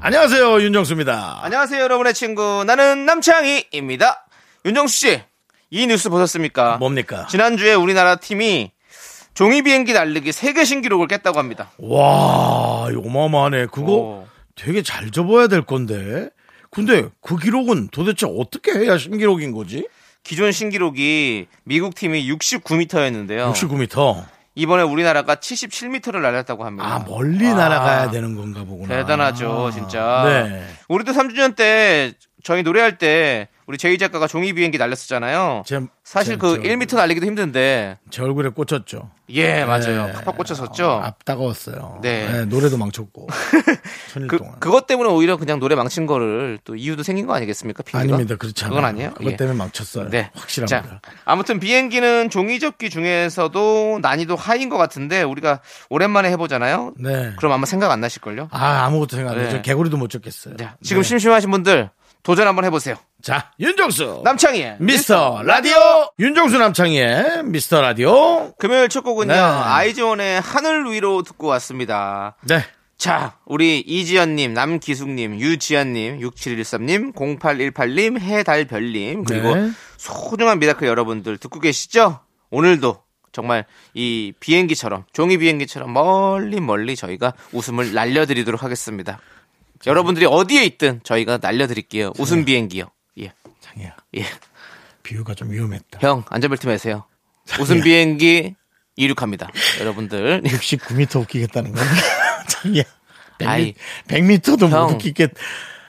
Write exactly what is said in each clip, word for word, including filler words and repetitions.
안녕하세요, 윤정수입니다. 안녕하세요, 여러분의 친구 나는 남창희입니다. 윤정수 씨, 이 뉴스 보셨습니까? 뭡니까? 지난주에 우리나라 팀이 종이 비행기 날리기 세계 신기록을 깼다고 합니다. 와, 어마어마하네. 그거 오. 되게 잘 접어야 될 건데. 근데 그 기록은 도대체 어떻게 해야 신기록인 거지? 기존 신기록이 미국 팀이 육십구 미터였는데요. 육십구 미터. 이번에 우리나라가 칠십칠 미터를 날렸다고 합니다. 아, 멀리 와, 날아가야 되는 건가 보구나. 대단하죠, 진짜. 네. 우리도 삼 주년 때 저희 노래할 때 우리 제이 작가가 종이 비행기 날렸었잖아요. 제, 사실 제, 그 일 미터 날리기도 힘든데. 제 얼굴에 꽂혔죠. 예, 맞아요. 네. 팍팍 꽂혔었죠. 어, 앞 따가웠어요. 네. 네, 노래도 망쳤고. 천일 그, 동안. 그것 때문에 오히려 그냥 노래 망친 거를 또 이유도 생긴 거 아니겠습니까? 핑계가? 아닙니다. 그렇잖아요. 그건 아니에요. 그것 때문에 예. 망쳤어요. 네. 확실합니다. 자, 아무튼 비행기는 종이 접기 중에서도 난이도 하인 것 같은데 우리가 오랜만에 해보잖아요. 네. 그럼 아마 생각 안 나실걸요? 아, 아무것도 생각 안 나죠. 네. 개구리도 못 쫓겠어요. 네. 지금 네. 심심하신 분들 도전 한번 해보세요. 자, 윤정수 남창희의 미스터 라디오. 윤정수 남창희의 미스터 라디오. 금요일 첫 곡은요, 네. 아이즈원의 하늘 위로 듣고 왔습니다. 네. 자, 우리 이지연님, 남기숙님, 유지연님, 육칠일삼님, 공팔일팔님, 해달별님, 그리고 네. 소중한 미라클 여러분들 듣고 계시죠? 오늘도 정말 이 비행기처럼, 종이 비행기처럼 멀리 멀리 저희가 웃음을 날려드리도록 하겠습니다. 장애. 여러분들이 어디에 있든 저희가 날려드릴게요. 장애. 웃음 비행기요. 예. 장애야. 예. 비유가 좀 위험했다. 형, 안전벨트 매세요. 장애야. 웃음 비행기 이륙합니다. 여러분들. 육십구 미터 웃기겠다는 건 장애야. 백 미, 백 미터도 형, 못 웃기겠.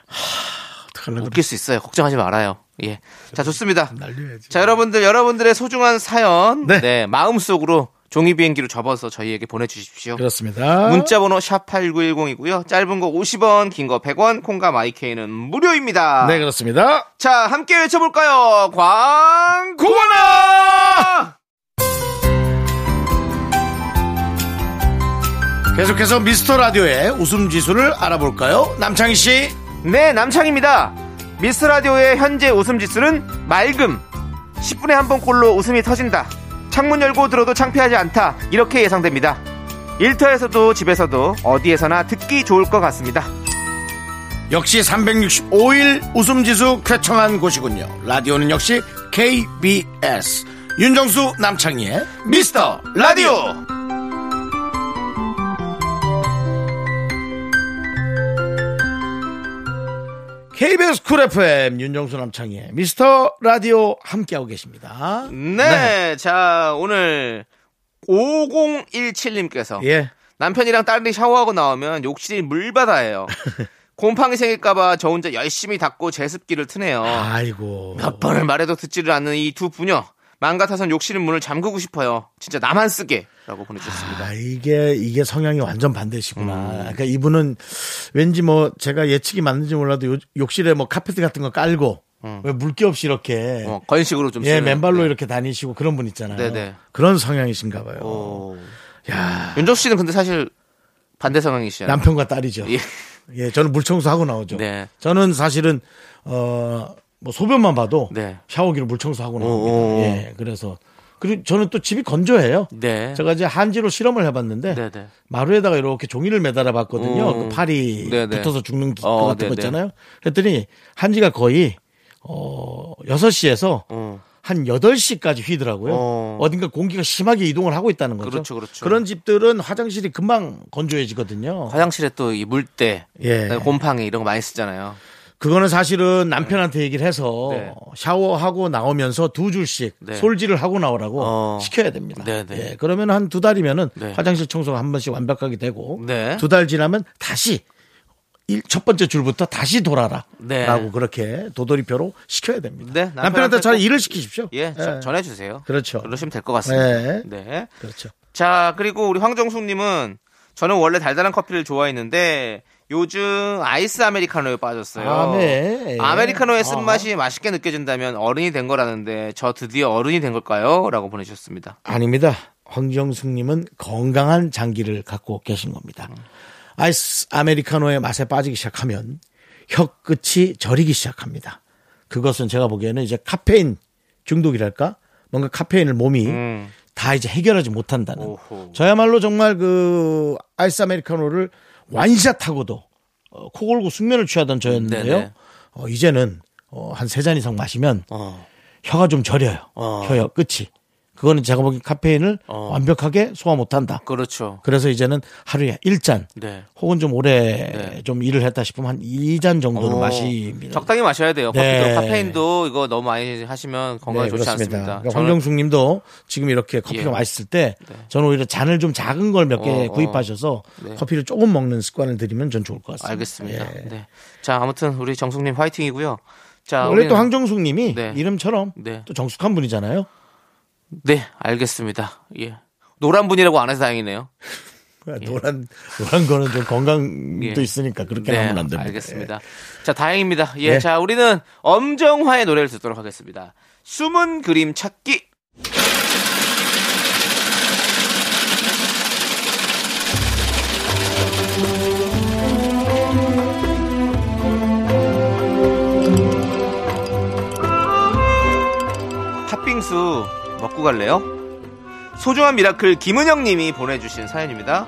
하, 어떡하려고. 웃길 그래. 수 있어요. 걱정하지 말아요. 예. 자, 좋습니다. 날려야지. 자, 여러분들, 여러분들의 소중한 사연. 네. 네, 마음속으로. 종이 비행기로 접어서 저희에게 보내주십시오. 그렇습니다. 문자번호 샵팔구일공이고요. 짧은 거 오십 원, 긴 거 백 원, 콩과 마이케이는 무료입니다. 네, 그렇습니다. 자, 함께 외쳐볼까요? 광고나! 계속해서 미스터 라디오의 웃음 지수를 알아볼까요? 남창희 씨. 네, 남창희입니다. 미스터 라디오의 현재 웃음 지수는 맑음. 십 분에 한 번꼴로 웃음이 터진다. 창문 열고 들어도 창피하지 않다. 이렇게 예상됩니다. 일터에서도 집에서도 어디에서나 듣기 좋을 것 같습니다. 역시 삼백육십오 일 웃음지수 쾌청한 곳이군요. 라디오는 역시 케이비에스. 윤정수 남창희의 미스터 라디오. 케이비에스 쿨 에프엠 윤정수 남창희의 미스터 라디오 함께하고 계십니다. 네, 네. 자, 오늘 오공일칠님께서 예. 남편이랑 딸이 샤워하고 나오면 욕실이 물바다예요. 곰팡이 생길까봐 저 혼자 열심히 닦고 제습기를 트네요. 아이고. 몇 번을 말해도 듣지를 않는 이 두 부녀. 맘 같아선 욕실 문을 잠그고 싶어요. 진짜 나만 쓰게 라고 보내주셨습니다. 아, 이게 이게 성향이 완전 반대시구나. 음. 그러니까 이분은 왠지 뭐 제가 예측이 맞는지 몰라도 요, 욕실에 뭐 카펫 같은 거 깔고 음. 왜 물기 없이 이렇게 어, 건식으로 좀 예, 맨발로 네. 이렇게 다니시고 그런 분 있잖아요. 네네. 그런 성향이신가 봐요. 오. 야. 윤정수 씨는 근데 사실 반대 성향이시잖아요. 남편과 딸이죠. 예, 예 저는 물청소하고 나오죠. 네. 저는 사실은 어. 뭐 소변만 봐도 네. 샤워기로 물 청소하고 나옵니다. 예, 그래서 그리고 저는 또 집이 건조해요. 네. 제가 이제 한지로 실험을 해봤는데 네네. 마루에다가 이렇게 종이를 매달아봤거든요. 그 파리 네네. 붙어서 죽는 기 어, 같은 네네. 거 있잖아요. 그랬더니 한지가 거의 어, 여섯 시에서 어. 한 여덟 시까지 휘더라고요. 어. 어딘가 공기가 심하게 이동을 하고 있다는 거죠. 그렇죠, 그렇죠. 그런 집들은 화장실이 금방 건조해지거든요. 화장실에 또 이 물때, 예. 곰팡이 이런 거 많이 쓰잖아요. 그거는 사실은 남편한테 얘기를 해서 네. 샤워하고 나오면서 두 줄씩 네. 솔질을 하고 나오라고 어. 시켜야 됩니다. 예, 그러면 한 두 달이면은 네. 화장실 청소가 한 번씩 완벽하게 되고 네. 두 달 지나면 다시 첫 번째 줄부터 다시 돌아라 네. 라고 그렇게 도돌이표로 시켜야 됩니다. 네, 남편한테, 남편한테 잘 일을 시키십시오. 예, 예. 전해주세요. 그렇죠. 그러시면 될 것 같습니다. 예. 네. 그렇죠. 자, 그리고 우리 황정숙님은 저는 원래 달달한 커피를 좋아했는데 요즘 아이스 아메리카노에 빠졌어요. 아, 네. 아메리카노의 쓴맛이 아. 맛있게 느껴진다면 어른이 된 거라는데 저 드디어 어른이 된 걸까요? 라고 보내주셨습니다. 아닙니다. 황정숙님은 건강한 장기를 갖고 계신 겁니다. 아이스 아메리카노의 맛에 빠지기 시작하면 혀끝이 저리기 시작합니다. 그것은 제가 보기에는 이제 카페인 중독이랄까? 뭔가 카페인을 몸이 음. 다 이제 해결하지 못한다는. 오호. 저야말로 정말 그 아이스 아메리카노를 완샷하고도 어, 코골고 숙면을 취하던 저였는데요. 어, 이제는 어, 한 세 잔 이상 마시면 어. 혀가 좀 저려요. 어. 혀요 끝이. 그거는 제가 보기엔 카페인을 어. 완벽하게 소화 못한다. 그렇죠. 그래서 이제는 하루에 일 잔 네. 혹은 좀 오래 네. 좀 일을 했다 싶으면 한 이 잔 정도는 어. 마십니다. 적당히 마셔야 돼요. 네. 카페인도 이거 너무 많이 하시면 건강에 네, 좋지 그렇습니다. 않습니다. 그러니까 저는... 황정숙 님도 지금 이렇게 커피가 예. 맛있을 때 네. 저는 오히려 잔을 좀 작은 걸 몇 개 어, 어. 구입하셔서 네. 커피를 조금 먹는 습관을 들이면 전 좋을 것 같습니다. 알겠습니다. 예. 네. 자, 아무튼 우리 정숙 님 화이팅이고요. 자, 원래 우리는... 또 황정숙 님이 네. 이름처럼 네. 또 정숙한 분이잖아요. 네, 알겠습니다. 예. 노란 분이라고 안 해서 다행이네요. 노란, 예. 노란 거는 좀 건강도 예. 있으니까 그렇게 네, 하면 안 됩니다. 알겠습니다. 예. 자, 다행입니다. 예. 네. 자, 우리는 엄정화의 노래를 듣도록 하겠습니다. 숨은 그림 찾기. 팥빙수 먹고 갈래요? 소중한 미라클 김은영 님이 보내주신 사연입니다.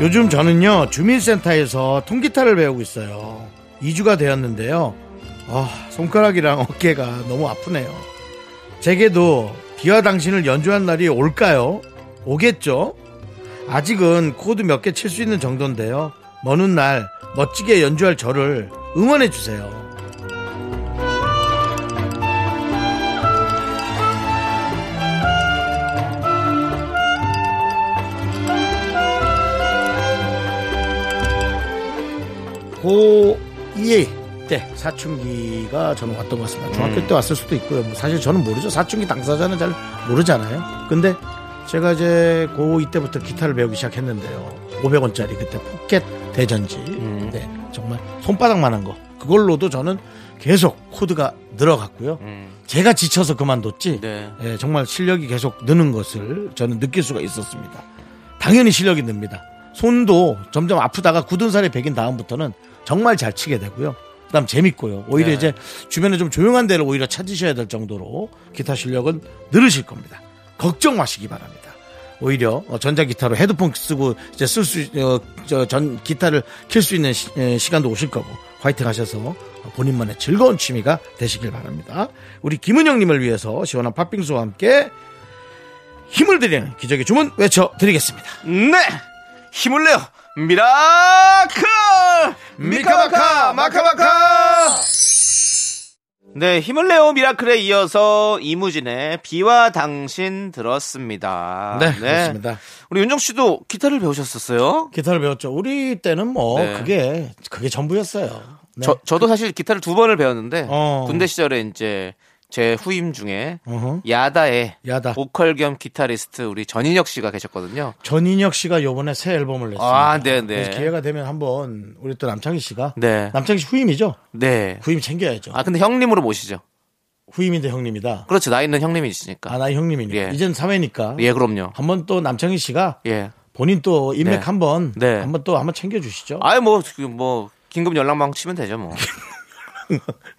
요즘 저는요 주민센터에서 통기타를 배우고 있어요. 이 주가 되었는데요. 아, 손가락이랑 어깨가 너무 아프네요. 제게도 비와 당신을 연주한 날이 올까요? 오겠죠? 아직은 코드 몇 개 칠 수 있는 정도인데요. 먼 훗날 멋지게 연주할 저를 응원해주세요. 고이 때 사춘기가 저는 왔던 것 같습니다. 중학교 때 왔을 수도 있고요. 사실 저는 모르죠. 사춘기 당사자는 잘 모르잖아요. 근데 제가 이제 고이 때부터 기타를 배우기 시작했는데요. 오백 원짜리 그때 포켓 대전지 음. 네, 정말 손바닥만한 거 그걸로도 저는 계속 코드가 늘어갔고요. 음. 제가 지쳐서 그만뒀지 네. 네, 정말 실력이 계속 느는 것을 저는 느낄 수가 있었습니다. 당연히 실력이 늡니다. 손도 점점 아프다가 굳은 살이 배긴 다음부터는 정말 잘 치게 되고요. 그다음 재밌고요. 오히려 네. 이제 주변에 좀 조용한 데를 오히려 찾으셔야 될 정도로 기타 실력은 늘으실 겁니다. 걱정 마시기 바랍니다. 오히려 전자기타로 헤드폰 쓰고 이제 쓸 수, 어, 저, 전 기타를 킬 수 있는 시, 에, 시간도 오실 거고 화이팅 하셔서 본인만의 즐거운 취미가 되시길 바랍니다. 우리 김은영님을 위해서 시원한 팥빙수와 함께 힘을 드리는 기적의 주문 외쳐드리겠습니다. 네! 힘을 내요! 미라클! 미카마카! 마카마카! 네, 힘을 내요 미라클에 이어서 이무진의 비와 당신 들었습니다. 네, 네. 그렇습니다. 우리 윤정 씨도 기타를 배우셨었어요? 기타를 배웠죠. 우리 때는 뭐 네. 그게 그게 전부였어요. 네. 저 저도 사실 기타를 두 번을 배웠는데 어. 군대 시절에 이제 제 후임 중에 어허. 야다의 야다. 보컬 겸 기타리스트 우리 전인혁 씨가 계셨거든요. 전인혁 씨가 요번에 새 앨범을 냈습니다. 아, 네네. 기회가 되면 한번 우리 또 남창희 씨가 네. 남창희 씨 후임이죠? 네. 후임 챙겨야죠. 아 근데 형님으로 모시죠. 후임인데 형님이다. 그렇죠. 나이는 형님이시니까. 아 나이 형님이니까. 예. 이젠 사회니까. 예, 그럼요. 한번 또 남창희 씨가 예. 본인 또 인맥 네. 한번 네. 한번 또 한번 챙겨주시죠. 아유 뭐뭐 뭐 긴급 연락망 치면 되죠 뭐.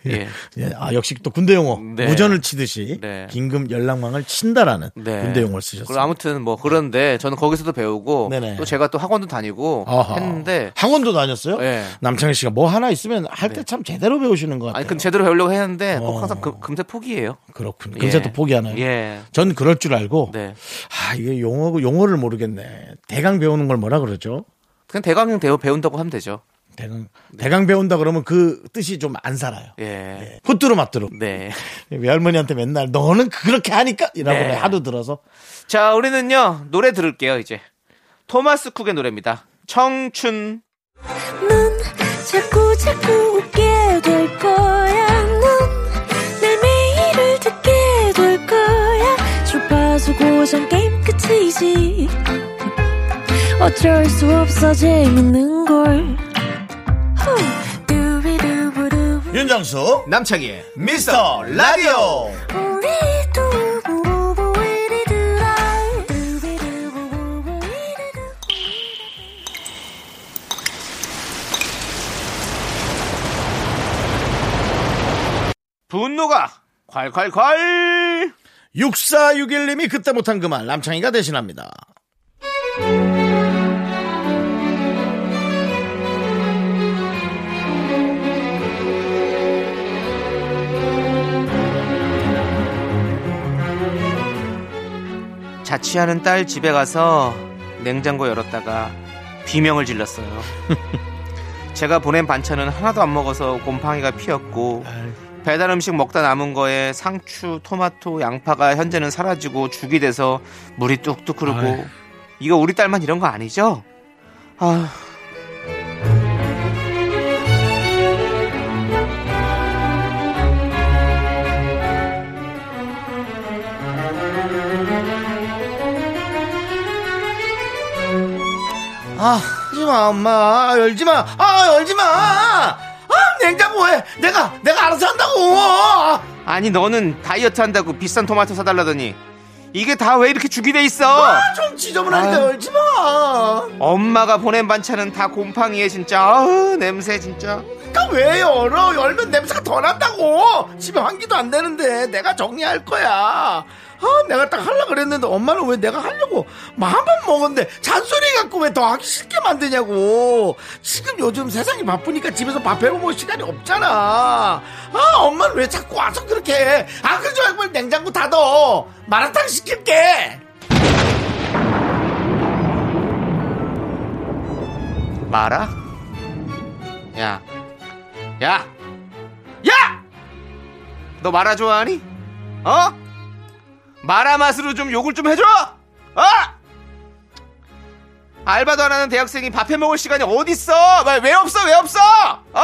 예. 예. 아, 역시 또 군대 용어. 네. 무전을 치듯이 네. 긴급 연락망을 친다라는 네. 군대 용어를 쓰셨어요. 아무튼 뭐 그런데 저는 거기서도 배우고 네네. 또 제가 또 학원도 다니고 아하. 했는데 학원도 다녔어요? 네. 남창희 씨가 뭐 하나 있으면 할 때 참 네. 제대로 배우시는 것 같아요. 아니, 그건 제대로 배우려고 했는데 어. 꼭 항상 그, 금세 포기해요. 그렇군요. 금세 예. 또 포기하나요? 예. 전 그럴 줄 알고 네. 아, 이게 용어고 용어를 모르겠네. 대강 배우는 걸 뭐라 그러죠? 그냥 대강 배우 배운다고 하면 되죠. 대강, 네. 대강 배운다 그러면 그 뜻이 좀 안 살아요. 예. 네. 후뚜루 맞뚜루. 네. 외할머니한테 맨날 너는 그렇게 하니까 이라고 네. 하도 들어서. 자, 우리는요 노래 들을게요. 이제 토마스 쿡의 노래입니다. 청춘. 넌 자꾸 자꾸 웃게 될 거야. 넌 내 매일을 듣고 어쩔 수 없어 재밌는걸. 윤정수 남창희의 미스터 라디오. 분노가 콸콸콸. 육사육일 님이 그때 못한 그 말 남창희가 대신합니다. 자취하는 딸 집에 가서 냉장고 열었다가 비명을 질렀어요. 제가 보낸 반찬은 하나도 안 먹어서 곰팡이가 피었고 배달 음식 먹다 남은 거에 상추, 토마토, 양파가 현재는 사라지고 죽이 돼서 물이 뚝뚝 흐르고. 아유. 이거 우리 딸만 이런 거 아니죠? 아. 아, 하지마 엄마. 열지마. 아, 열지마. 아, 냉장고 왜 내가 내가 알아서 한다고. 아니 너는 다이어트 한다고 비싼 토마토 사달라더니 이게 다 왜 이렇게 죽이 돼 있어. 아, 좀 지저분하니까 열지마. 엄마가 보낸 반찬은 다 곰팡이에 진짜. 아우, 냄새 진짜. 그러니까 왜 열어. 열면 냄새가 더 난다고. 집에 환기도 안 되는데 내가 정리할 거야. 아, 내가 딱 하려고 그랬는데 엄마는 왜 내가 하려고 마음만 먹었는데 잔소리 갖고 왜 더 하기 싫게 만드냐고. 지금 요즘 세상이 바쁘니까 집에서 밥 해먹을 시간이 없잖아. 아, 엄마는 왜 자꾸 와서 그렇게 해. 아, 그러지 말고 냉장고 닫어. 마라탕 시킬게. 마라? 야, 야, 야! 너 마라 좋아하니? 어? 마라 맛으로 좀 욕을 좀 해줘! 어? 알바도 안 하는 대학생이 밥 해먹을 시간이 어딨어? 왜 없어? 왜 없어? 어?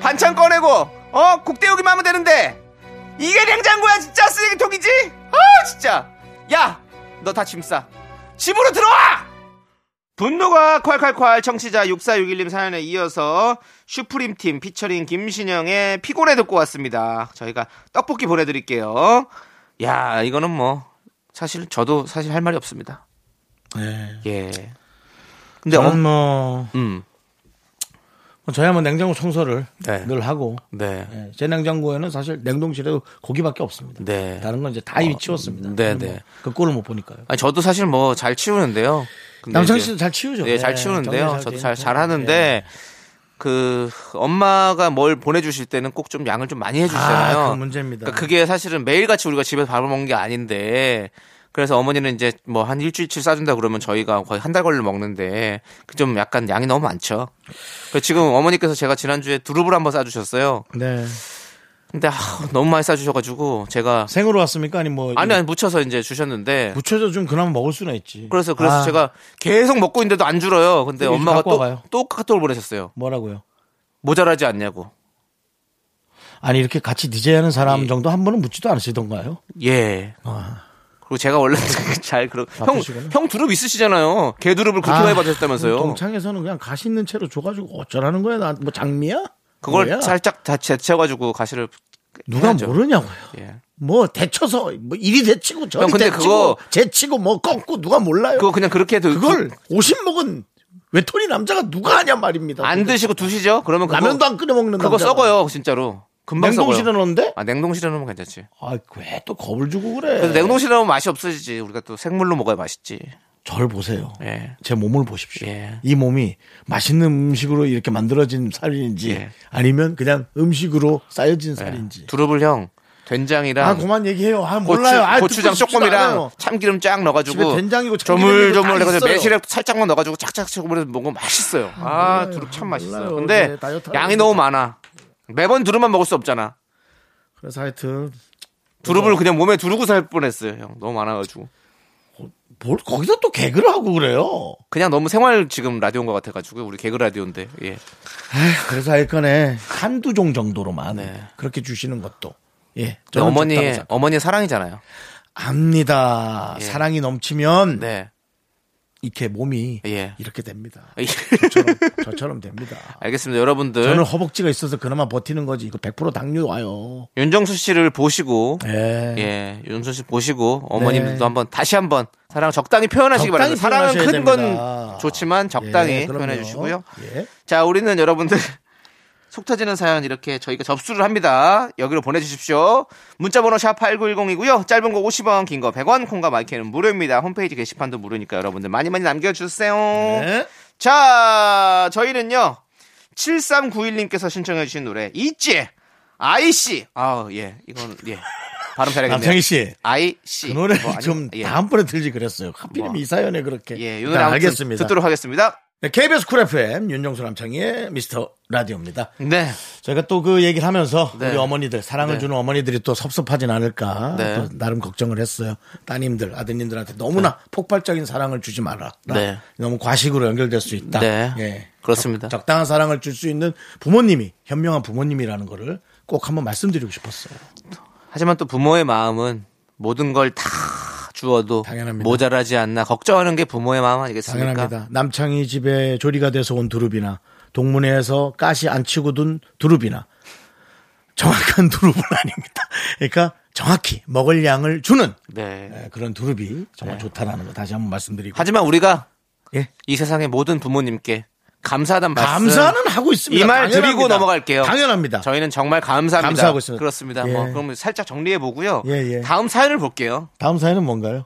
반찬 꺼내고, 어? 국 데우기만 하면 되는데. 이게 냉장고야, 진짜 쓰레기통이지? 아, 진짜. 야, 너 다 짐 싸. 집으로 들어와! 분노가 콸콸콸. 청취자 육사육일 님 사연에 이어서 슈프림팀 피처링 김신영의 피곤해 듣고 왔습니다. 저희가 떡볶이 보내드릴게요. 야, 이거는 뭐 사실 저도 사실 할 말이 없습니다. 네. 예. 근데 저는 어, 뭐, 음, 저야 뭐 냉장고 청소를 네. 늘 하고, 네. 예, 제 냉장고에는 사실 냉동실에도 고기밖에 없습니다. 네. 다른 건 이제 다 이미 어, 치웠습니다. 네, 네. 뭐 그 꼴을 못 보니까요. 아니, 저도 사실 뭐 잘 치우는데요. 남창희 씨도 잘 치우죠. 네, 네, 잘 치우는데요. 잘 저도 잘 잘 하는데. 네. 그 엄마가 뭘 보내주실 때는 꼭 좀 양을 좀 많이 해주시잖아요. 아, 그 문제입니다. 그러니까 그게 사실은 매일같이 우리가 집에서 밥을 먹는 게 아닌데, 그래서 어머니는 이제 뭐 한 일주일치 싸준다 그러면 저희가 거의 한 달 걸려 먹는데 좀 약간 양이 너무 많죠. 그래서 지금 어머니께서 제가 지난주에 두릅을 한번 싸주셨어요. 네. 근데 아, 너무 많이 싸주셔가지고 제가 생으로 왔습니까? 아니 뭐 아니 아니 무쳐서 이제 주셨는데 무쳐서 좀 그나마 먹을 수는 있지. 그래서 그래서 아. 제가 계속 먹고 있는데도 안 줄어요. 근데 엄마가 또 또 카톡을 보내셨어요. 뭐라고요? 모자라지 않냐고. 아니 이렇게 같이 디제이하는 사람 예. 정도 한 번은 묻지도 않으시던가요? 예. 아. 그리고 제가 원래 잘 그런 형 형 두릅 있으시잖아요. 개 두릅을 그렇게 아, 많이 받으셨다면서요? 동창에서는 그냥 가시 있는 채로 줘가지고 어쩌라는 거야? 나 뭐 장미야? 그걸 뭐야? 살짝 다 제쳐가지고 가시를 누가 해야죠. 모르냐고요. 예. 뭐 데쳐서 뭐 이리 데치고 저리 근데 데치고 그거 제치고 뭐 꺾고 누가 몰라요. 그거 그냥 그렇게 해도 그걸 오십 먹은 외톨이 남자가 누가 하냐 말입니다. 안 근데. 드시고 두시죠. 그러면 그거, 라면도 안 끓여 먹는 그거 남자가. 썩어요 진짜로. 금방 냉동실에 썩어요. 넣는데? 아 냉동실에 넣으면 괜찮지. 아 왜 또 겁을 주고 그래. 냉동실에 넣으면 맛이 없어지지. 우리가 또 생물로 먹어야 맛있지. 절 보세요. 예. 제 몸을 보십시오. 예. 이 몸이 맛있는 음식으로 이렇게 만들어진 살인지 예. 아니면 그냥 음식으로 쌓여진 예. 살인지. 두릅을 형 된장이랑 아 그만 얘기해요. 아 몰라요. 고추, 아, 고추장 조금이랑 참기름 쫙 넣어가지고 집에 된장이고 조물조물 해가지고 매실액 살짝만 넣어가지고 착착 치고면서 먹으면 맛있어요. 아, 아 두릅 참 맛있어요. 몰라요. 근데 네, 양이 너무 많아. 매번 두릅만 먹을 수 없잖아. 그래서 하여튼 두릅을 그냥 몸에 두르고 살 뻔했어요. 형 너무 많아가지고. 뭘 거기서 또 개그를 하고 그래요? 그냥 너무 생활 지금 라디오인 것 같아가지고 우리 개그 라디오인데 예. 에이, 그래서 하여간에 한두 종 정도로만 네. 그렇게 주시는 것도 예. 어머니 어머니 사랑이잖아요. 압니다. 예. 사랑이 넘치면 네. 이렇게 몸이 예. 이렇게 됩니다. 저처럼, 저처럼 됩니다. 알겠습니다. 여러분들. 저는 허벅지가 있어서 그나마 버티는 거지. 이거 백 퍼센트 당뇨 와요. 윤정수 씨를 보시고 예, 예 윤정수 씨 보시고 어머님들도 네. 한번 다시 한번 사랑 적당히 표현하시기 적당히 바랍니다. 사랑은 큰 건 좋지만 적당히 예, 표현해 주시고요. 예. 자, 우리는 여러분들 속 터지는 사연 이렇게 저희가 접수를 합니다. 여기로 보내주십시오. 문자번호 샵 팔구일공이고요. 짧은 거 오십 원, 긴 거 백 원, 콩과 마이크는 무료입니다. 홈페이지 게시판도 무료니까 여러분들 많이 많이 남겨주세요. 네. 자, 저희는요. 칠삼구일 님께서 신청해 주신 노래 있지 아이씨. 아, 예. 이건 예. 발음 잘하겠네요. 남창희 씨. 아이씨. 그 노래 뭐, 좀 예. 다음번에 들지 그랬어요. 하필이면 뭐. 이 사연에 그렇게. 예, 요거는 알겠습니다. 듣도록 하겠습니다. 네, 케이비에스 쿨 에프엠 윤정수 남창희의 미스터 라디오입니다. 네. 저희가 또 그 얘기를 하면서 네. 우리 어머니들 사랑을 네. 주는 어머니들이 또 섭섭하진 않을까 네. 또 나름 걱정을 했어요. 따님들 아드님들한테 너무나 네. 폭발적인 사랑을 주지 마라. 네. 너무 과식으로 연결될 수 있다. 네. 네. 그렇습니다. 적, 적당한 사랑을 줄 수 있는 부모님이 현명한 부모님이라는 거를 꼭 한번 말씀드리고 싶었어요. 하지만 또 부모의 마음은 모든 걸 다 주어도 당연합니다. 모자라지 않나 걱정하는 게 부모의 마음 아니겠습니까? 당연합니다. 남창희 집에 조리가 돼서 온 두릅이나 동문회에서 가시 안 치고 둔 두릅이나 정확한 두릅은 아닙니다. 그러니까 정확히 먹을 양을 주는 네. 그런 두릅이 정말 네. 좋다라는 거 다시 한번 말씀드리고 하지만 우리가 예? 이 세상의 모든 부모님께 감사하단 말씀 감사는 하고 있습니다. 이 말 드리고 넘어갈게요. 당연합니다. 저희는 정말 감사합니다. 감사하고 있습니다. 그렇습니다. 예. 뭐 그럼 살짝 정리해 보고요. 예, 예. 다음 사연을 볼게요. 다음 사연은 뭔가요?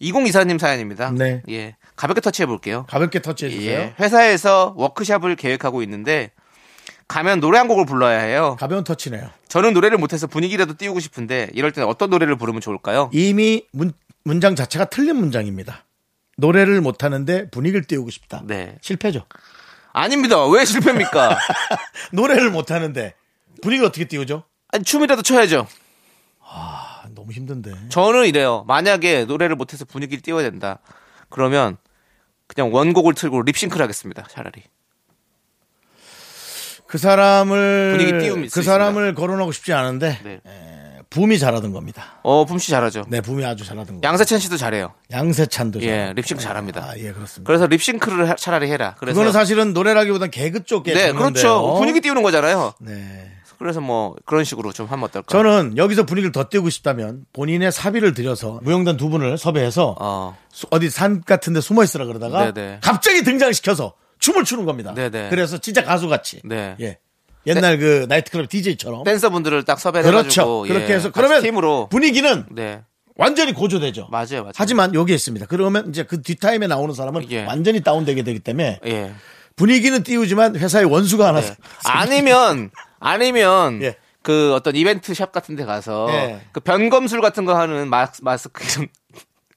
이공이사 님 사연입니다. 네. 예. 가볍게 터치해 볼게요. 가볍게 터치해 주세요. 예. 회사에서 워크숍을 계획하고 있는데 가면 노래 한 곡을 불러야 해요. 가벼운 터치네요. 저는 노래를 못해서 분위기라도 띄우고 싶은데 이럴 때는 어떤 노래를 부르면 좋을까요? 이미 문, 문장 자체가 틀린 문장입니다. 노래를 못하는데 분위기를 띄우고 싶다. 네. 실패죠. 아닙니다. 왜 실패입니까? 노래를 못하는데 분위기를 어떻게 띄우죠? 아니, 춤이라도 춰야죠. 아, 너무 힘든데. 저는 이래요. 만약에 노래를 못해서 분위기를 띄워야 된다. 그러면 그냥 원곡을 틀고 립싱크를 하겠습니다. 차라리. 그 사람을 분위기 띄웁니다. 그 사람을 거론하고 싶지 않은데 네. 에, 붐이 잘하던 겁니다. 어, 붐 씨 잘하죠. 네, 붐이 아주 잘하던 거. 양세찬 씨도 잘해요. 양세찬도 예, 잘해요. 립싱크 잘합니다. 아, 예, 그렇습니다. 그래서 립싱크를 하, 차라리 해라. 그래서 그거는 사실은 노래라기보단 개그 쪽에 네, 그렇죠. 분위기 띄우는 거잖아요. 네. 그래서 뭐 그런 식으로 좀 하면 어떨까? 저는 여기서 분위기를 더 띄우고 싶다면 본인의 사비를 들여서 무용단 두 분을 섭외해서 어. 수, 어디 산 같은 데 숨어 있으라 그러다가 네네. 갑자기 등장시켜서 춤을 추는 겁니다. 네네. 그래서 진짜 가수같이. 네. 예. 옛날 네. 그 나이트클럽 디제이처럼. 댄서분들을 딱 섭외를 해가지고. 그렇죠. 그렇게 예. 해서. 그러면 팀으로. 분위기는 네. 완전히 고조되죠. 맞아요. 맞아요. 하지만 여기에 있습니다. 그러면 이제 그 뒷타임에 나오는 사람은 예. 완전히 다운되게 되기 때문에. 예. 분위기는 띄우지만 회사에 원수가 하나. 예. 아니면, 아니면. 예. 그 어떤 이벤트 샵 같은 데 가서. 예. 그 변검술 같은 거 하는 마스, 마스크.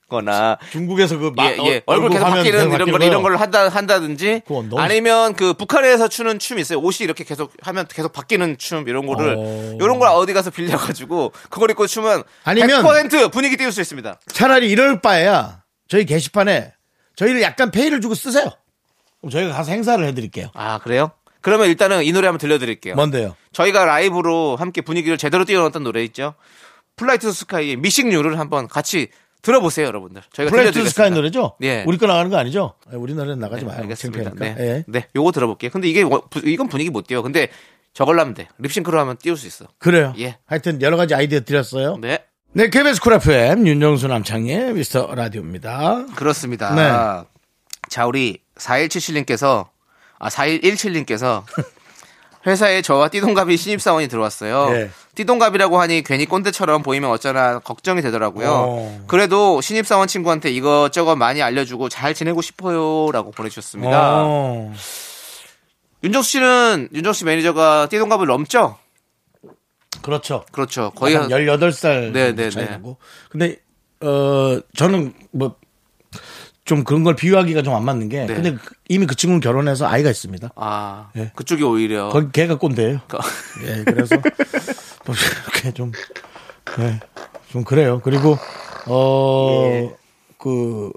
거나 중국에서 그 마, 예, 예. 얼굴 계속 바뀌는 이런 걸 이런 걸 한다 한다든지 아니면 그 북한에서 추는 춤이 있어요. 옷이 이렇게 계속 하면 계속 바뀌는 춤 이런 거를 오. 이런 걸 어디 가서 빌려 가지고 그걸 입고 추면 아니면 백 퍼센트 분위기 띄울 수 있습니다. 차라리 이럴 바에야 저희 게시판에 저희를 약간 페이를 주고 쓰세요. 그럼 저희가 가서 행사를 해 드릴게요. 아, 그래요? 그러면 일단은 이 노래 한번 들려 드릴게요. 뭔데요? 저희가 라이브로 함께 분위기를 제대로 띄워놨던 노래 있죠. 플라이트 투 스카이의 미싱 유를 한번 같이 들어보세요, 여러분들. 저희가 플레이트 스카이 노래죠? 예. 우리 거 나가는 거 아니죠? 우리 노래는 나가지 네, 마요. 알겠습니다. 네. 예. 네. 요거 들어볼게요. 근데 이게, 이건 분위기 못 띄워. 근데 저걸로 하면 돼. 립싱크로 하면 띄울 수 있어. 그래요? 예. 하여튼 여러 가지 아이디어 드렸어요. 네. 네, 케이비에스 쿨 에프엠, 윤정수 남창희의 미스터 라디오입니다. 그렇습니다. 네. 자, 우리 사일칠칠 님께서, 아, 사일일칠 님께서 회사에 저와 띠동갑이 신입사원이 들어왔어요. 네. 띠동갑이라고 하니 괜히 꼰대처럼 보이면 어쩌나 걱정이 되더라고요. 오. 그래도 신입사원 친구한테 이것저것 많이 알려주고 잘 지내고 싶어요 라고 보내주셨습니다. 오. 윤정수 씨는 윤정수 씨 매니저가 띠동갑을 넘죠? 그렇죠. 그렇죠. 거의 한 열여덟 살 네네네. 차이라고. 근데 어, 저는 뭐 좀 그런 걸 비유하기가 좀 안 맞는 게 네. 근데 이미 그 친구는 결혼해서 아이가 있습니다. 아 예. 그쪽이 오히려 거기 걔가 꼰대예요. 예, 그래서 이렇게 좀 예, 좀 그래요. 그리고 어 그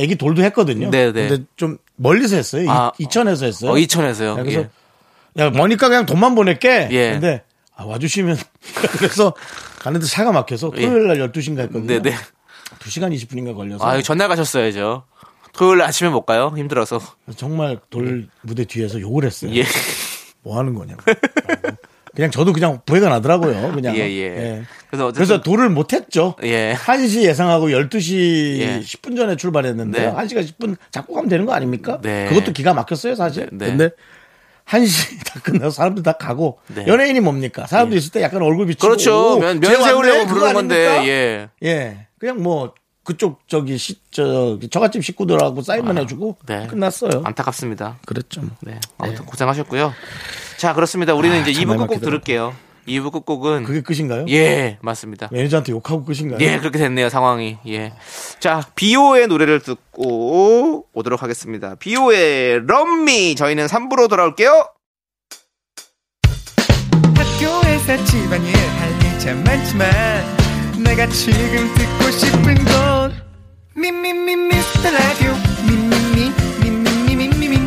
예. 애기 돌도 했거든요. 네네. 근데 좀 멀리서 했어요. 아, 이천에서 했어요. 어, 이천에서요. 예, 그래서 예. 야 머니까 그냥 돈만 보낼게. 예. 근데 아, 와주시면 그래서 가는데 차가 막혀서 토요일 날 열두 시인가 했거든요. 네네. 두 시간 이십 분인가 걸려서. 아, 전날 가셨어야죠. 토요일 아침에 못 가요. 힘들어서. 정말 돌 무대 뒤에서 욕을 했어요. 예. 뭐 하는 거냐고. 그냥 저도 그냥 부해가 나더라고요. 그냥. 예, 예. 예. 그래서, 어쨌든... 그래서 도를 못했죠. 예. 한 시 예상하고 열두 시 예. 십 분 전에 출발했는데 네. 한 시간 십 분 잡고 가면 되는 거 아닙니까? 네. 그것도 기가 막혔어요, 사실. 네. 근데 한 시 다 끝나서 사람들 다 가고 네. 연예인이 뭡니까? 사람도 예. 있을 때 약간 얼굴 비치고. 그렇죠. 면, 면 세우려고 부르는 건데. 예. 예. 그냥 뭐. 그쪽 저기 시, 저 저갓집 식구들하고 사인만 아, 해주고 네. 끝났어요. 안타깝습니다. 그랬죠. 네. 아무튼 네. 고생하셨고요. 자 그렇습니다. 우리는 아, 이제 이 부 끝곡 들을게요. 이 부 끝곡은 그게 끝인가요? 예, 맞습니다. 매니저한테 욕하고 끝인가요? 예, 그렇게 됐네요 상황이. 예. 자 비오의 노래를 듣고 오도록 하겠습니다. 비오의 럼미. 저희는 삼 부로 돌아올게요. 학교에서 집안일 할 일 참 많지만. 내가 지금 듣고 싶은 건 미미미 미스터 라디오 미미미 미미미 미미미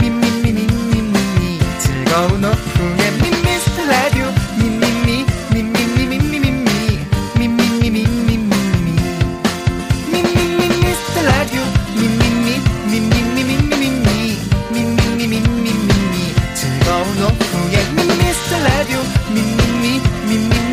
미미미 미미미 즐거운 오픈에 미스터 라디오 미미미 미미미 미미미 미미미 미미미 미미미 미스터 라디오 미미미 미미미 미미미 미미미 미미미 즐거운 오픈에 미스터 라디오 미미미 미미미 미미미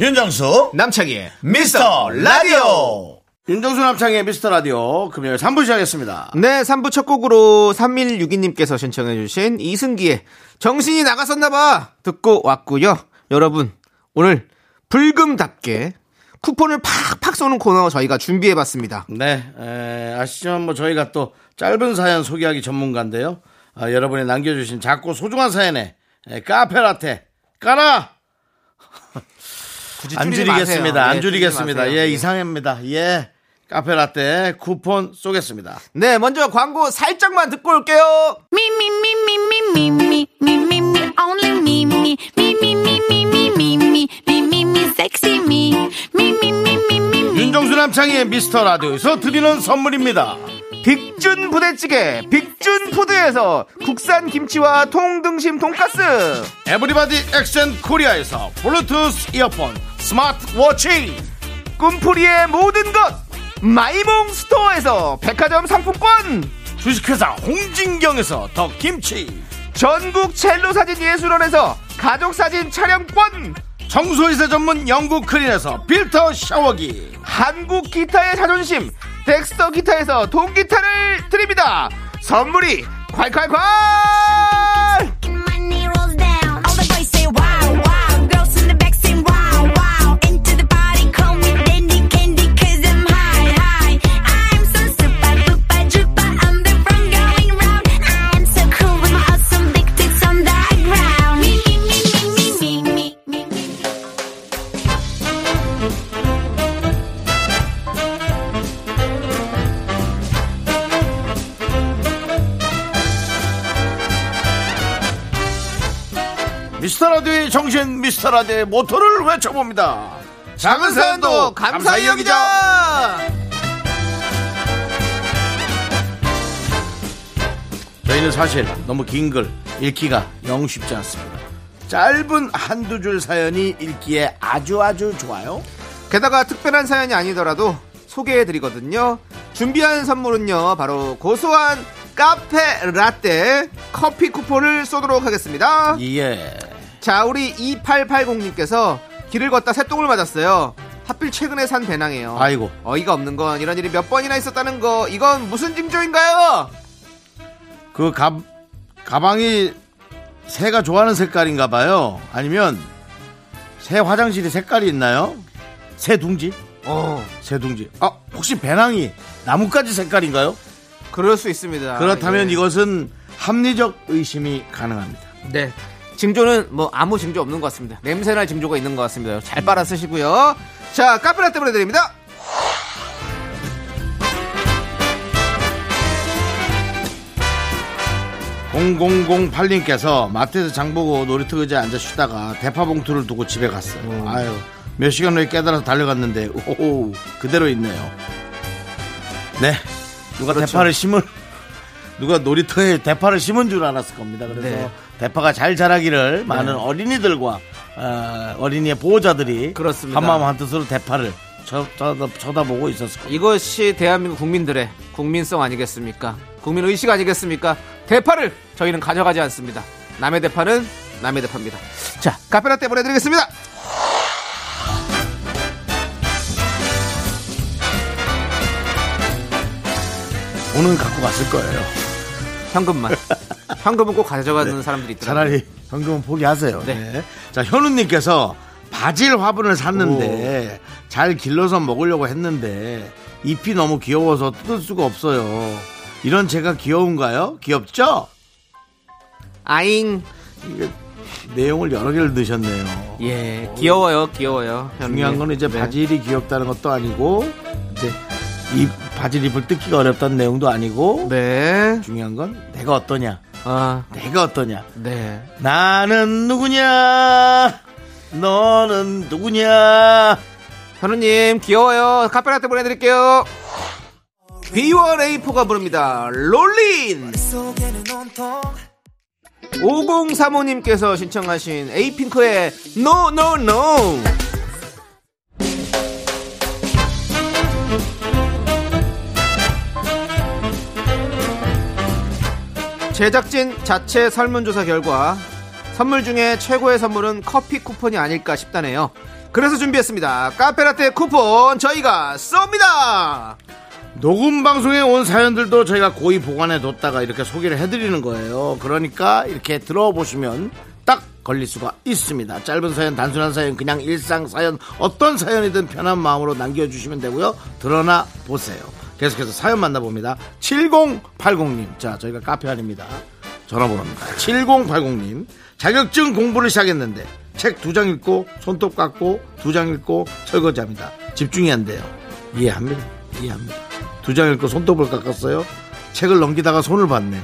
윤정수 남창희의 미스터 라디오. 윤정수 남창희의 미스터 라디오 금요일 삼 부 시작했습니다. 네, 삼 부 첫 곡으로 삼일육이 님께서 신청해 주신 이승기의 정신이 나갔었나봐 듣고 왔고요. 여러분 오늘 불금답게 쿠폰을 팍팍 쏘는 코너 저희가 준비해봤습니다. 네, 에, 아시죠? 뭐 저희가 또 짧은 사연 소개하기 전문가인데요. 아, 여러분이 남겨주신 작고 소중한 사연에 에, 카페라테 까라 안 줄이겠습니다. 안 네, 줄이겠습니다. 예, 이상입니다. 예, 카페라떼 쿠폰 쏘겠습니다. 네, 먼저 광고 살짝만 듣고 올게요. 미미미미미미미미미미 only 미미 미미미미미미미미미 섹시 미 미미미미미. 윤정수 남창희의 미스터 라디오에서 드리는 선물입니다. 빅준 부대찌개 빅준푸드에서 국산 김치와 통등심 돈가스, 에브리바디 액션 코리아에서 블루투스 이어폰 스마트워치, 꿈풀이의 모든 것 마이몽 스토어에서 백화점 상품권, 주식회사 홍진경에서 더 김치, 전국 첼로사진예술원에서 가족사진 촬영권, 청소이사 전문 영국 크린에서 필터 샤워기, 한국 기타의 자존심 덱스터 기타에서 동기타를 드립니다. 선물이 콸콸콸. 미스터라디오의 정신, 미스터라디오의 모토를 외쳐봅니다. 작은 사연도 감사히 여기자. 저희는 사실 너무 긴 글 읽기가 영 쉽지 않습니다. 짧은 한두 줄 사연이 읽기에 아주 아주 좋아요. 게다가 특별한 사연이 아니더라도 소개해드리거든요. 준비한 선물은요 바로 고소한 카페 라떼 커피 쿠폰을 쏘도록 하겠습니다. 예. 자, 우리 이팔팔공 님께서 길을 걷다 새똥을 맞았어요. 하필 최근에 산 배낭이에요. 아이고. 어이가 없는 건 이런 일이 몇 번이나 있었다는 거. 이건 무슨 징조인가요? 그 가, 가방이 새가 좋아하는 색깔인가 봐요. 아니면 새 화장실이 색깔이 있나요? 새 둥지? 어, 새 둥지. 아, 혹시 배낭이 나뭇가지 색깔인가요? 그럴 수 있습니다. 그렇다면 예. 이것은 합리적 의심이 가능합니다. 네. 징조는 뭐 아무 징조 없는 것 같습니다. 냄새날 징조가 있는 것 같습니다. 잘 빨아 쓰시고요. 자, 카페라떼 보내드립니다. 공공공팔 님께서 마트에서 장보고 놀이터 의자에 앉아 쉬다가 대파봉투를 두고 집에 갔어요. 음. 아유, 몇 시간 후에 깨달아서 달려갔는데 오호, 그대로 있네요. 네, 누가 그렇죠. 대파를 심을 누가 놀이터에 대파를 심은 줄 알았을 겁니다. 그래서 네. 대파가 잘 자라기를 많은 네. 어린이들과 어, 어린이의 보호자들이 그렇습니다. 한마음 한뜻으로 대파를 쳐, 쳐, 쳐다보고 있었을 겁니다. 이것이 대한민국 국민들의 국민성 아니겠습니까? 국민의식 아니겠습니까? 대파를 저희는 가져가지 않습니다. 남의 대파는 남의 대파입니다. 자, 카페라떼 보내드리겠습니다. 오늘 갖고 갔을 거예요. 현금만. 현금은 꼭 가져가는 네. 사람들이 있더라고요. 차라리 현금은 포기하세요. 네. 네. 자, 현우님께서 바질 화분을 샀는데 오. 잘 길러서 먹으려고 했는데 잎이 너무 귀여워서 뜯을 수가 없어요. 이런 제가 귀여운가요? 귀엽죠? 아잉. 이게 내용을 여러 개를 넣으셨네요. 예, 귀여워요, 귀여워요. 중요한 건 이제 네. 바질이 귀엽다는 것도 아니고 이제 이 바질 잎을 뜯기가 어렵다는 내용도 아니고 네. 중요한 건 내가 어떠냐. 아, 내가 어떠냐. 네. 나는 누구냐. 너는 누구냐. 현우님 귀여워요. 카페라떼 보내드릴게요. 비원에이포가 부릅니다. 롤린. 오공삼오님께서 신청하신 에이핑크의 No No No. 제작진 자체 설문조사 결과 선물 중에 최고의 선물은 커피 쿠폰이 아닐까 싶다네요. 그래서 준비했습니다. 카페라떼 쿠폰 저희가 쏩니다. 녹음 방송에 온 사연들도 저희가 고이 보관해뒀다가 이렇게 소개를 해드리는 거예요. 그러니까 이렇게 들어보시면 딱 걸릴 수가 있습니다. 짧은 사연, 단순한 사연, 그냥 일상 사연, 어떤 사연이든 편한 마음으로 남겨주시면 되고요. 드러나 보세요. 계속해서 사연 만나봅니다. 칠공팔공님, 자 저희가 카페 아닙니다. 전화번호입니다. 칠공팔공님, 자격증 공부를 시작했는데 책 두 장 읽고 손톱 깎고 두 장 읽고 설거지합니다. 집중이 안 돼요. 이해합니다. 이해합니다. 두 장 읽고 손톱을 깎았어요. 책을 넘기다가 손을 봤네.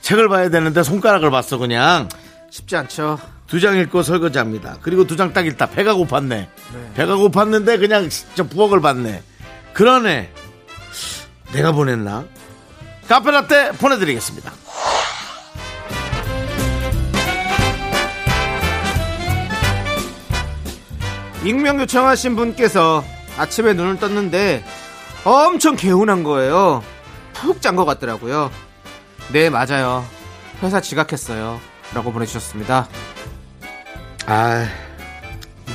책을 봐야 되는데 손가락을 봤어. 그냥 쉽지 않죠. 두 장 읽고 설거지합니다. 그리고 두 장 딱 읽다 배가 고팠네. 네. 배가 고팠는데 그냥 진짜 부엌을 봤네. 그러네. 내가 보냈나? 카페라떼 보내드리겠습니다. 익명 요청하신 분께서 아침에 눈을 떴는데 엄청 개운한 거예요. 푹 잔 것 같더라고요. 네, 맞아요. 회사 지각했어요. 라고 보내주셨습니다. 아,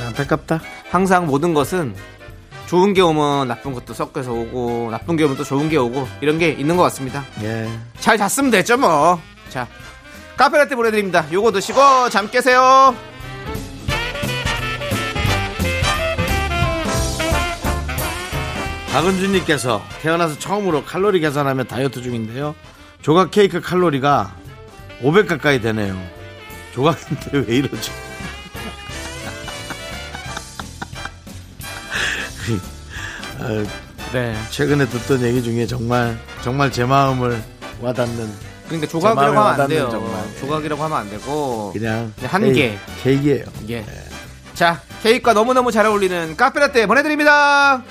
안타깝다. 항상 모든 것은 좋은 게 오면 나쁜 것도 섞여서 오고, 나쁜 게 오면 또 좋은 게 오고, 이런 게 있는 것 같습니다. 예. 잘 잤으면 됐죠, 뭐. 자, 카페라떼 보내드립니다. 요거 드시고, 잠 깨세요. 박은준님께서 태어나서 처음으로 칼로리 계산하며 다이어트 중인데요. 조각 케이크 칼로리가 오백 가까이 되네요. 조각인데 왜 이러죠? 어, 네. 최근에 듣던 얘기 중에 정말 정말 제 마음을 와닿는. 그러니까 조각이라고 하면 안 돼요. 정말. 조각이라고 하면 안 되고 그냥 한 개 케이크예요. 예. 네. 자, 케이크가 너무너무 잘 어울리는 카페라떼 보내드립니다.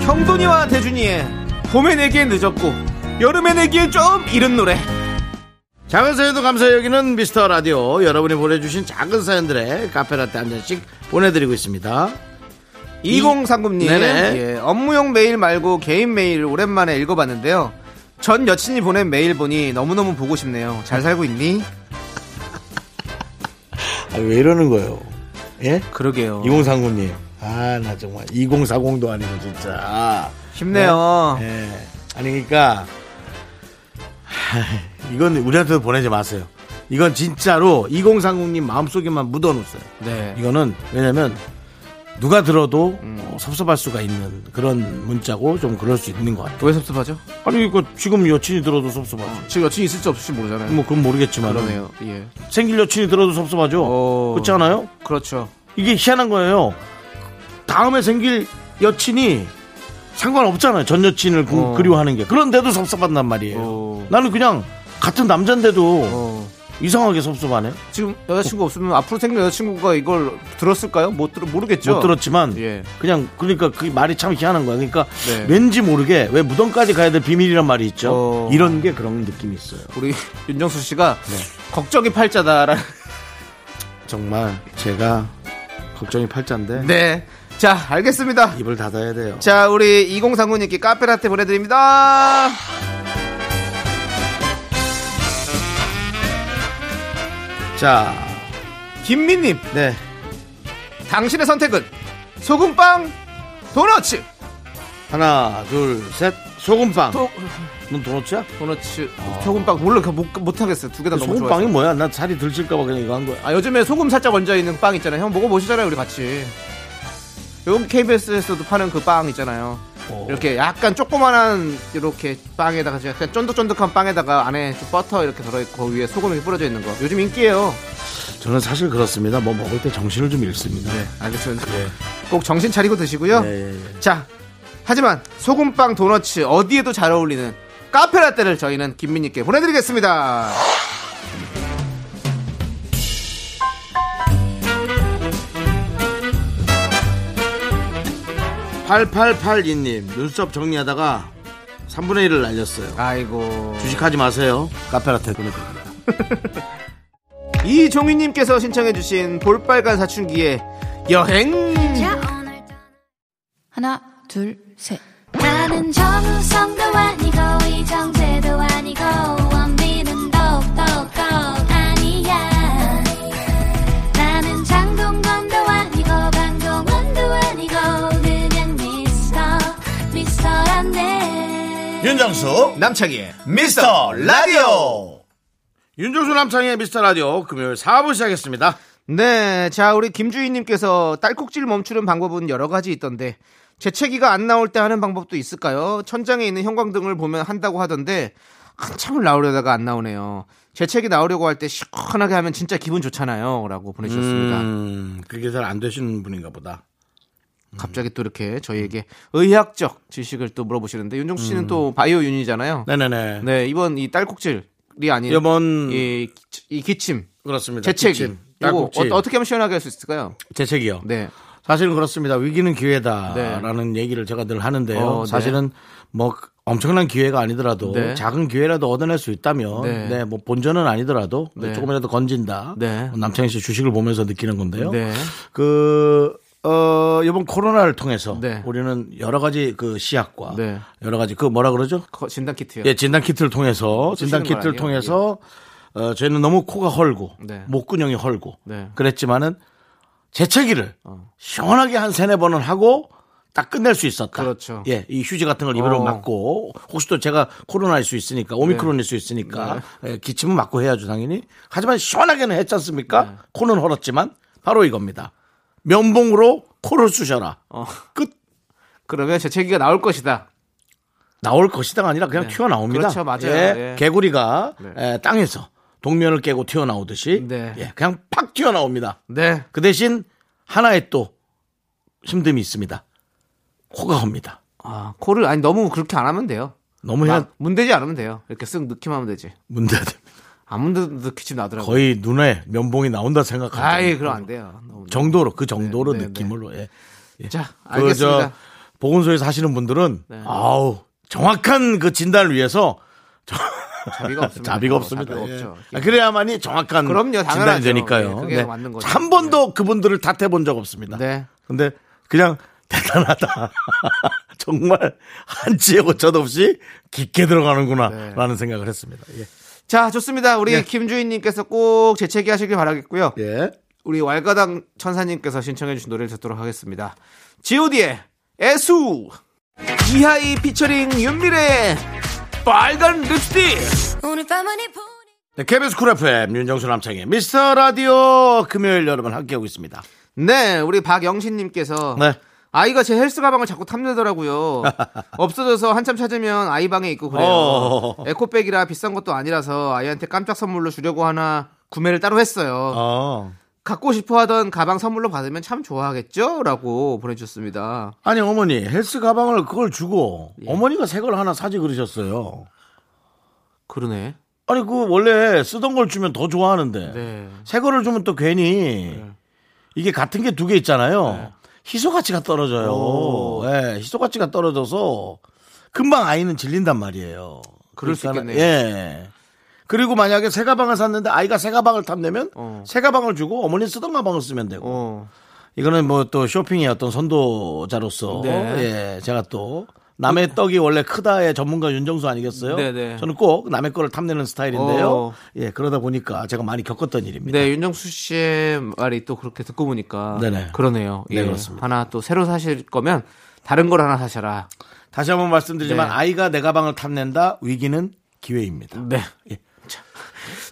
형돈이와 대준이의 봄에 내기엔 늦었고 여름에 내기엔 좀 이른 노래. 작은 사연도 감사해요. 여기는 미스터 라디오. 여러분이 보내주신 작은 사연들의 카페라떼 한 잔씩 보내드리고 있습니다. 이공삼구님, 예, 업무용 메일 말고 개인 메일을 오랜만에 읽어봤는데요. 전 여친이 보낸 메일 보니 너무너무 보고 싶네요. 잘 살고 있니? 아니, 왜 이러는 거예요? 예? 그러게요. 이공삼구님. 아, 나 정말 이공사공도 아니고 진짜 아, 힘내요. 네. 네. 아니 그러니까 이건 우리한테도 보내지 마세요. 이건 진짜로 이공삼공님 마음속에만 묻어놓으세요. 네. 이거는 왜냐면 누가 들어도 음. 어, 섭섭할 수가 있는 그런 문자고 좀 그럴 수 있는 것 같아요. 왜 섭섭하죠? 아니 그 지금 여친이 들어도 섭섭하죠. 어, 지금 여친이 있을지 없을지 모르잖아요. 뭐 그건 모르겠지만 그러네요. 예. 생길 여친이 들어도 섭섭하죠. 어... 그렇지 않아요? 그렇죠. 이게 희한한 거예요. 다음에 생길 여친이 상관없잖아요. 전 여친을 어. 그리워하는 게. 그런데도 섭섭한단 말이에요. 어. 나는 그냥 같은 남잔데도 어. 이상하게 섭섭하네. 지금 여자친구 없으면 앞으로 생긴 여자친구가 이걸 들었을까요? 못 들, 모르겠죠. 못 들었지만 예. 그냥 그러니까 그 말이 참 희한한 거야. 그러니까 네. 왠지 모르게 왜 무덤까지 가야 될 비밀이란 말이 있죠. 어... 이런 게 그런 느낌이 있어요. 우리 윤정수 씨가 네. 걱정이 팔자다라는. 정말 제가 걱정이 팔자인데. 네. 자, 알겠습니다. 입을 닫아야 돼요. 자, 우리 이공삼구 님께 카페라떼 보내드립니다. 자, 김민님. 네. 당신의 선택은 소금빵 도너츠. 하나, 둘, 셋. 소금빵. 도... 넌 도너츠야? 도너츠. 아... 소금빵. 몰라, 못, 못하겠어요. 두 개 다 너무 좋아해서. 소금빵이 뭐야? 나 살이 들칠까봐 그냥 이거 한 거야. 아, 요즘에 소금 살짝 얹어있는 빵 있잖아요. 형 먹어보시잖아요, 우리 같이. 요즘 케이비에스에서도 파는 그 빵 있잖아요. 오. 이렇게 약간 조그만한 이렇게 빵에다가 약간 쫀득쫀득한 빵에다가 안에 좀 버터 이렇게 들어있고 그 위에 소금이 뿌려져 있는 거 요즘 인기예요. 저는 사실 그렇습니다. 뭐 먹을 때 정신을 좀 잃습니다. 네, 알겠습니다. 네. 꼭 정신 차리고 드시고요. 네, 네, 네. 자, 하지만 소금빵 도너츠 어디에도 잘 어울리는 카페라떼를 저희는 김민희께 보내드리겠습니다. 팔팔팔이 님 눈썹 정리하다가 삼분의 일을 날렸어요. 아이고. 주식하지 마세요. 카페라테 보내드립니다. 이종희님께서 신청해주신 볼빨간 사춘기의 여행. 하나 둘 셋. 나는 정우성도 아니고 이정재도 아니고 원빈은 더욱더욱 아니야. 나는 장동건도 아니고 방동원도 아니고 윤정수 남창희의 미스터 라디오. 윤정수 남창희의 미스터 라디오 금요일 사 부 시작했습니다. 네, 자 우리 김주희님께서 딸꾹질 멈추는 방법은 여러 가지 있던데 재채기가 안 나올 때 하는 방법도 있을까요? 천장에 있는 형광등을 보면 한다고 하던데 한참을 나오려다가 안 나오네요. 재채기 나오려고 할 때 시원하게 하면 진짜 기분 좋잖아요. 라고 보내주셨습니다. 음, 그게 잘 안 되시는 분인가 보다. 갑자기 또 이렇게 저희에게 의학적 지식을 또 물어보시는데 윤종수 씨는 음. 또 바이오 윤이잖아요. 네네네. 네, 이번 이 딸꾹질이 아닌 이번 이, 이 기침 그렇습니다. 재채기. 이거 어떻게 하면 시원하게 할 수 있을까요? 재채기요. 네. 사실은 그렇습니다. 위기는 기회다라는 네. 얘기를 제가 늘 하는데요. 어, 네. 사실은 뭐 엄청난 기회가 아니더라도 네. 작은 기회라도 얻어낼 수 있다면 네. 네, 뭐 본전은 아니더라도 네. 조금이라도 건진다. 네. 남창희 씨 주식을 보면서 느끼는 건데요. 네. 그 어, 이번 코로나를 통해서 네. 우리는 여러 가지 그 시약과 네. 여러 가지 그 뭐라 그러죠? 진단키트요. 예, 진단키트를 통해서 진단키트를 통해서 예. 어, 저희는 너무 코가 헐고 네. 목근형이 헐고 네. 그랬지만은 재채기를 어. 시원하게 한 세네 번은 하고 딱 끝낼 수 있었다. 그렇죠. 예, 이 휴지 같은 걸 입으로 어. 맞고 혹시 또 제가 코로나일 수 있으니까 오미크론일 네. 수 있으니까 네. 예, 기침은 맞고 해야죠 당연히. 하지만 시원하게는 했지 않습니까? 네. 코는 헐었지만 바로 이겁니다. 면봉으로 코를 쑤셔라. 어. 끝. 그러면 재채기가 나올 것이다. 나올 것이다가 아니라 그냥 네. 튀어나옵니다. 그렇죠. 맞아요. 예, 네. 개구리가 네. 에, 땅에서 동면을 깨고 튀어나오듯이 네. 예, 그냥 팍 튀어나옵니다. 네. 그 대신 하나의 또 힘듦이 있습니다. 코가 옵니다. 아, 코를 아니 너무 그렇게 안 하면 돼요. 너무 해야... 문대지 않으면 돼요. 이렇게 쓱 느낌하면 되지. 문대야 됩니다. 아무데도 기침 나더라고요. 거의 눈에 면봉이 나온다 생각하죠. 아예 그럼 안 돼요. 정도로 그 정도로 네, 느낌으로. 네, 네. 예. 자, 알겠습니다. 그 저 보건소에서 하시는 분들은 네. 아우 정확한 그 진단을 위해서 저, 자비가 없습니다. 자비가 없습니다. 자비가 없죠. 예. 그래야만이 정확한 그럼요, 진단이 되니까요. 네, 네. 맞는 거죠. 한 번도 네. 그분들을 탓해본 적 없습니다. 네. 근데 그냥 대단하다. 정말 한치의 오차도 없이 깊게 들어가는구나라는 네. 생각을 했습니다. 예. 자, 좋습니다. 우리 예. 김주인님께서 꼭 재채기 하시길 바라겠고요. 예. 우리 왈가당 천사님께서 신청해주신 노래를 듣도록 하겠습니다. 지오디의 애수. 이하이 피처링 윤미래의 빨간 립스틱. 네, 케이비에스 쿨 에프엠 윤정수 남창의 미스터 라디오 금요일 여러분 함께하고 있습니다. 네, 우리 박영신님께서 네. 아이가 제 헬스 가방을 자꾸 탐내더라고요. 없어져서 한참 찾으면 아이 방에 있고 그래요. 어어. 에코백이라 비싼 것도 아니라서 아이한테 깜짝 선물로 주려고 하나 구매를 따로 했어요. 어. 갖고 싶어 하던 가방 선물로 받으면 참 좋아하겠죠? 라고 보내주셨습니다. 아니 어머니 헬스 가방을 그걸 주고 예. 어머니가 새 걸 하나 사지 그러셨어요. 그러네. 아니 그 원래 쓰던 걸 주면 더 좋아하는데 네. 새 거를 주면 또 괜히 네. 이게 같은 게 두 개 있잖아요. 네. 희소 가치가 떨어져요. 네, 희소 가치가 떨어져서 금방 아이는 질린단 말이에요. 그럴 수 있겠네요. 예. 그리고 만약에 새 가방을 샀는데 아이가 새 가방을 탐내면 어. 새 가방을 주고 어머니 쓰던 가방을 쓰면 되고. 어. 이거는 뭐 또 쇼핑의 어떤 선도자로서 네. 예, 제가 또 남의 떡이 원래 크다의 전문가 윤정수 아니겠어요? 네네. 저는 꼭 남의 거를 탐내는 스타일인데요. 어. 예, 그러다 보니까 제가 많이 겪었던 일입니다. 네, 윤정수 씨의 말이 또 그렇게 듣고 보니까 네네. 그러네요. 네, 예. 그렇습니다. 하나 또 새로 사실 거면 다른 걸 하나 사셔라. 다시 한번 말씀드리지만 네. 아이가 내 가방을 탐낸다. 위기는 기회입니다. 네. 예. 자,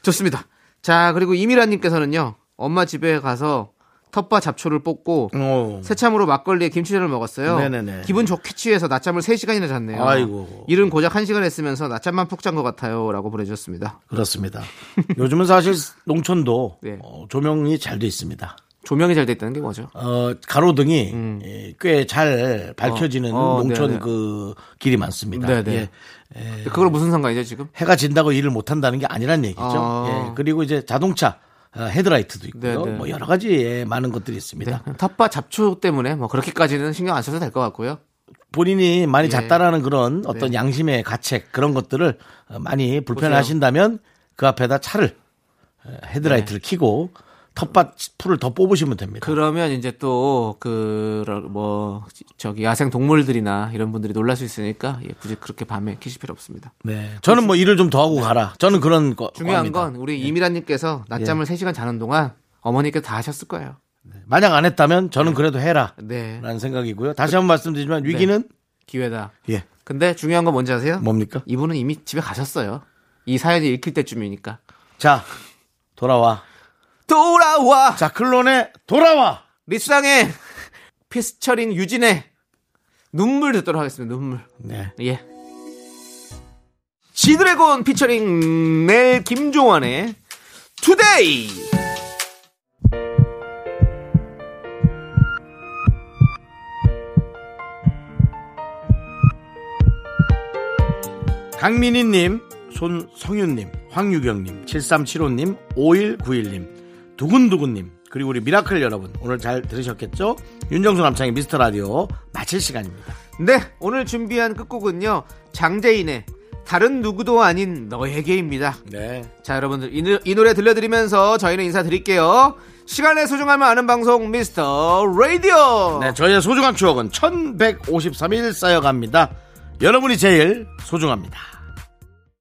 좋습니다. 자, 그리고 이미라님께서는요. 엄마 집에 가서 텃밭 잡초를 뽑고 오. 새참으로 막걸리에 김치전을 먹었어요. 네네네. 기분 좋게 취해서 낮잠을 세 시간이나 잤네요. 아이고. 일은 고작 한 시간 했으면서 낮잠만 푹 잔 것 같아요. 라고 보내주셨습니다. 그렇습니다. 요즘은 사실 농촌도 네. 어, 조명이 잘 돼 있습니다. 조명이 잘 돼 있다는 게 뭐죠? 어, 가로등이 음. 꽤 잘 밝혀지는 어, 어, 농촌 네네. 그 길이 많습니다. 네네. 예. 예. 그걸 무슨 상관이죠 지금? 해가 진다고 일을 못 한다는 게 아니란 얘기죠. 어. 예. 그리고 이제 자동차 헤드라이트도 있고요. 네네. 뭐 여러 가지 많은 것들이 있습니다. 네. 텃밭 잡초 때문에 뭐 그렇게까지는 신경 안 써도 될 것 같고요. 본인이 많이 예. 잤다라는 그런 어떤 네. 양심의 가책 그런 것들을 많이 불편하신다면 그 앞에다 차를 헤드라이트를 네. 켜고. 텃밭 풀을 더 뽑으시면 됩니다. 그러면 이제 또 그 뭐 저기 야생 동물들이나 이런 분들이 놀랄 수 있으니까 예, 굳이 그렇게 밤에 키실 필요 없습니다. 네, 저는 뭐 일을 좀 더 하고 네. 가라. 저는 그런 거 중요한 겁니다. 건 우리 네. 이미라님께서 낮잠을 네. 세 시간 자는 동안 어머니께서 다 하셨을 거예요. 네. 만약 안 했다면 저는 네. 그래도 해라. 네. 라는 생각이고요. 다시 한번 말씀드리지만 위기는 네. 기회다. 예. 근데 중요한 건 뭔지 아세요? 뭡니까? 이분은 이미 집에 가셨어요. 이 사연이 읽힐 때쯤이니까. 자, 돌아와. 돌아와. 자, 클론의 돌아와. 리쌍의 피스처링 유진의 눈물 듣도록 하겠습니다. 눈물. 네. 예. 지드래곤 피처링 넬 김종환의 투데이. 강민희님, 손성윤님, 황유경님, 칠삼칠오님, 오일구일님. 두근두근님 그리고 우리 미라클 여러분 오늘 잘 들으셨겠죠? 윤정수 남창의 미스터라디오 마칠 시간입니다. 네, 오늘 준비한 끝곡은요 장재인의 다른 누구도 아닌 너에게입니다. 네, 자 여러분들 이, 이 노래 들려드리면서 저희는 인사드릴게요. 시간의 소중함을 아는 방송 미스터라디오. 네, 저희의 소중한 추억은 천백오십삼 일 쌓여갑니다. 여러분이 제일 소중합니다.